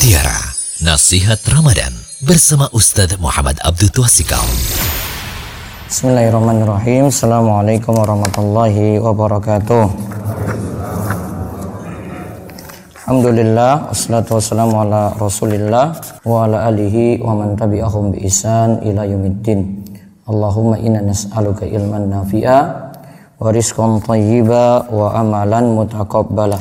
Mutiara Nasihat Ramadan bersama Ustadz Muhammad Abdul Tuasikal. Bismillahirrahmanirrahim. Assalamualaikum warahmatullahi wabarakatuh. Alhamdulillah, wassalatu wassalamu ala rasulillah wa ala alihi wa man tabi'ahum bi ihsan ila yaumiddin. Allahumma inna nas'aluka ilman nafi'a wa rizqan thayyiba wa amalan mutaqabbala.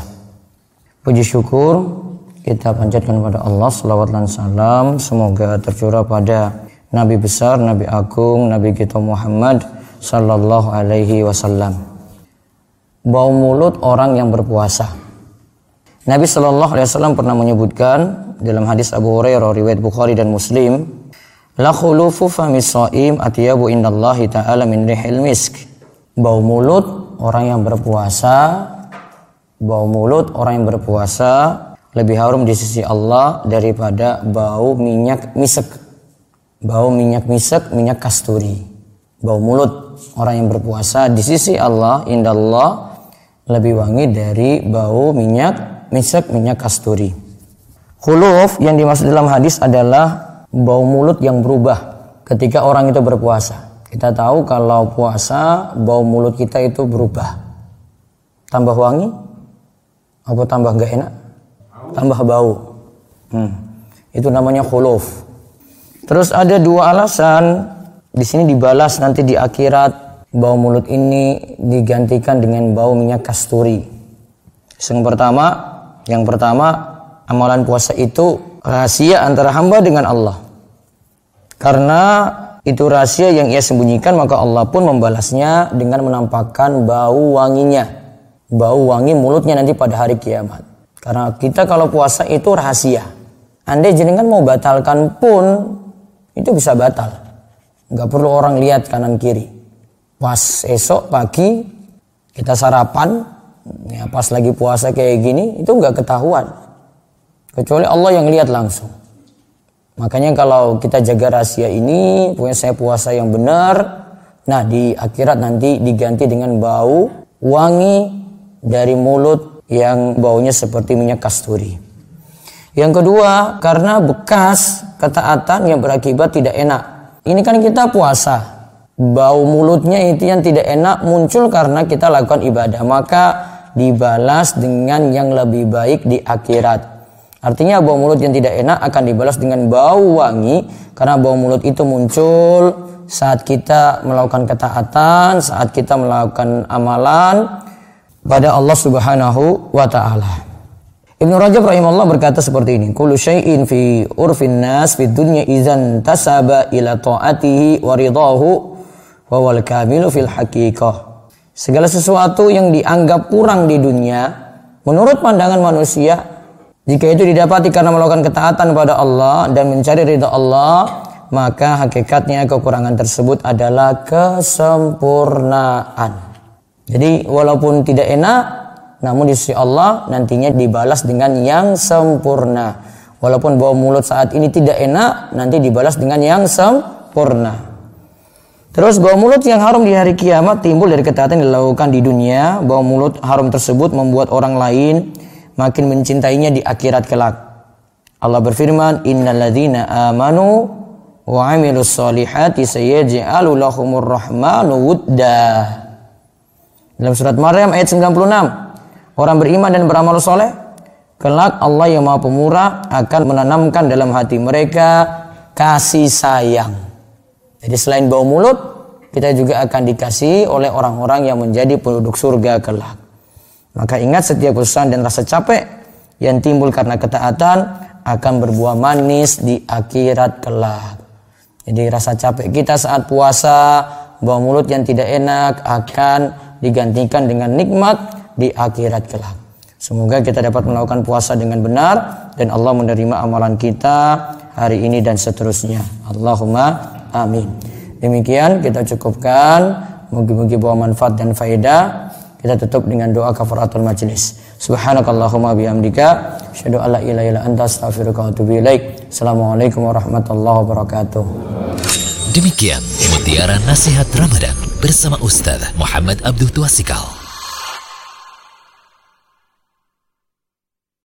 Puji syukur kita panjatkan kepada Allah, selawat dan salam semoga tercurah pada Nabi besar, Nabi agung, Nabi kita Muhammad sallallahu alaihi wasallam. Bau mulut orang yang berpuasa. Nabi sallallahu alaihi wasallam pernah menyebutkan dalam hadis Abu Hurairah riwayat Bukhari dan Muslim, la khulufu famis shaim atyabu indallahi ta'ala min rihil misk. Bau mulut orang yang berpuasa, bau mulut orang yang berpuasa lebih harum di sisi Allah daripada bau minyak misk. Bau minyak misak, minyak kasturi. Bau mulut orang yang berpuasa di sisi Allah, indallah, lebih wangi dari bau minyak misak, minyak kasturi. Khuluf yang dimaksud dalam hadis adalah bau mulut yang berubah ketika orang itu berpuasa. Kita tahu kalau puasa bau mulut kita itu berubah. Tambah wangi atau tambah gak enak? Tambah bau. Itu namanya khuluf. Terus ada dua alasan, di sini dibalas nanti di akhirat, bau mulut ini digantikan dengan bau minyak kasturi. Yang pertama, amalan puasa itu rahasia antara hamba dengan Allah. Karena itu rahasia yang ia sembunyikan, maka Allah pun membalasnya dengan menampakkan bau wanginya. Bau wangi mulutnya nanti pada hari kiamat. Karena kita kalau puasa itu rahasia. Andai jenengan mau batalkan pun, itu bisa batal, nggak perlu orang lihat kanan kiri. Pas esok pagi kita sarapan, ya pas lagi puasa kayak gini itu nggak ketahuan, kecuali Allah yang lihat langsung. Makanya kalau kita jaga rahasia ini, pokoknya saya puasa yang benar. Nah di akhirat nanti diganti dengan bau wangi dari mulut yang baunya seperti minyak kasturi. Yang kedua, karena bekas ketaatan yang berakibat tidak enak. Ini kan kita puasa. Bau mulutnya itu yang tidak enak muncul karena kita lakukan ibadah. Maka dibalas dengan yang lebih baik di akhirat. Artinya bau mulut yang tidak enak akan dibalas dengan bau wangi. Karena bau mulut itu muncul saat kita melakukan ketaatan, saat kita melakukan amalan pada Allah Subhanahu wa ta'ala. Ibnu Rajab rahimahullah berkata seperti ini, kullu syai'in fi urfin nas fi dunya izan tasaba ila ta'atihi wa ridahu wa wal kamilu fil haqiqah. Segala sesuatu yang dianggap kurang di dunia menurut pandangan manusia, jika itu didapati karena melakukan ketaatan pada Allah dan mencari ridha Allah, maka hakikatnya kekurangan tersebut adalah kesempurnaan. Jadi walaupun tidak enak, namun di sisi Allah nantinya dibalas dengan yang sempurna. Walaupun bau mulut saat ini tidak enak, nanti dibalas dengan yang sempurna. Terus bau mulut yang harum di hari kiamat timbul dari ketaatan yang dilakukan di dunia. Bau mulut harum tersebut membuat orang lain makin mencintainya di akhirat kelak. Allah berfirman, innalladzina amanu wa 'amilus solihati sayaj'alu lahumur rahmanu wudda. Dalam surat Maryam ayat 96. Orang beriman dan beramal soleh, kelak Allah yang Maha Pemurah akan menanamkan dalam hati mereka kasih sayang. Jadi selain bau mulut, kita juga akan dikasih oleh orang-orang yang menjadi penduduk surga kelak. Maka ingat, setiap kesusahan dan rasa capek yang timbul karena ketaatan akan berbuah manis di akhirat kelak. Jadi rasa capek kita saat puasa, bau mulut yang tidak enak akan digantikan dengan nikmat di akhirat kelak. Semoga kita dapat melakukan puasa dengan benar dan Allah menerima amalan kita hari ini dan seterusnya. Allahumma amin. Demikian kita cukupkan. Mugi-mugi bawa manfaat dan faedah. Kita tutup dengan doa kafaratul majlis. Subhanakallahumma bihamdika, asyhadu alla ilaha illa anta, astaghfiruka wa atubu ilaik. Assalamualaikum warahmatullahi wabarakatuh. Demikian Mutiara Nasihat Ramadan bersama Ustaz Muhammad Abdul Tuasikal.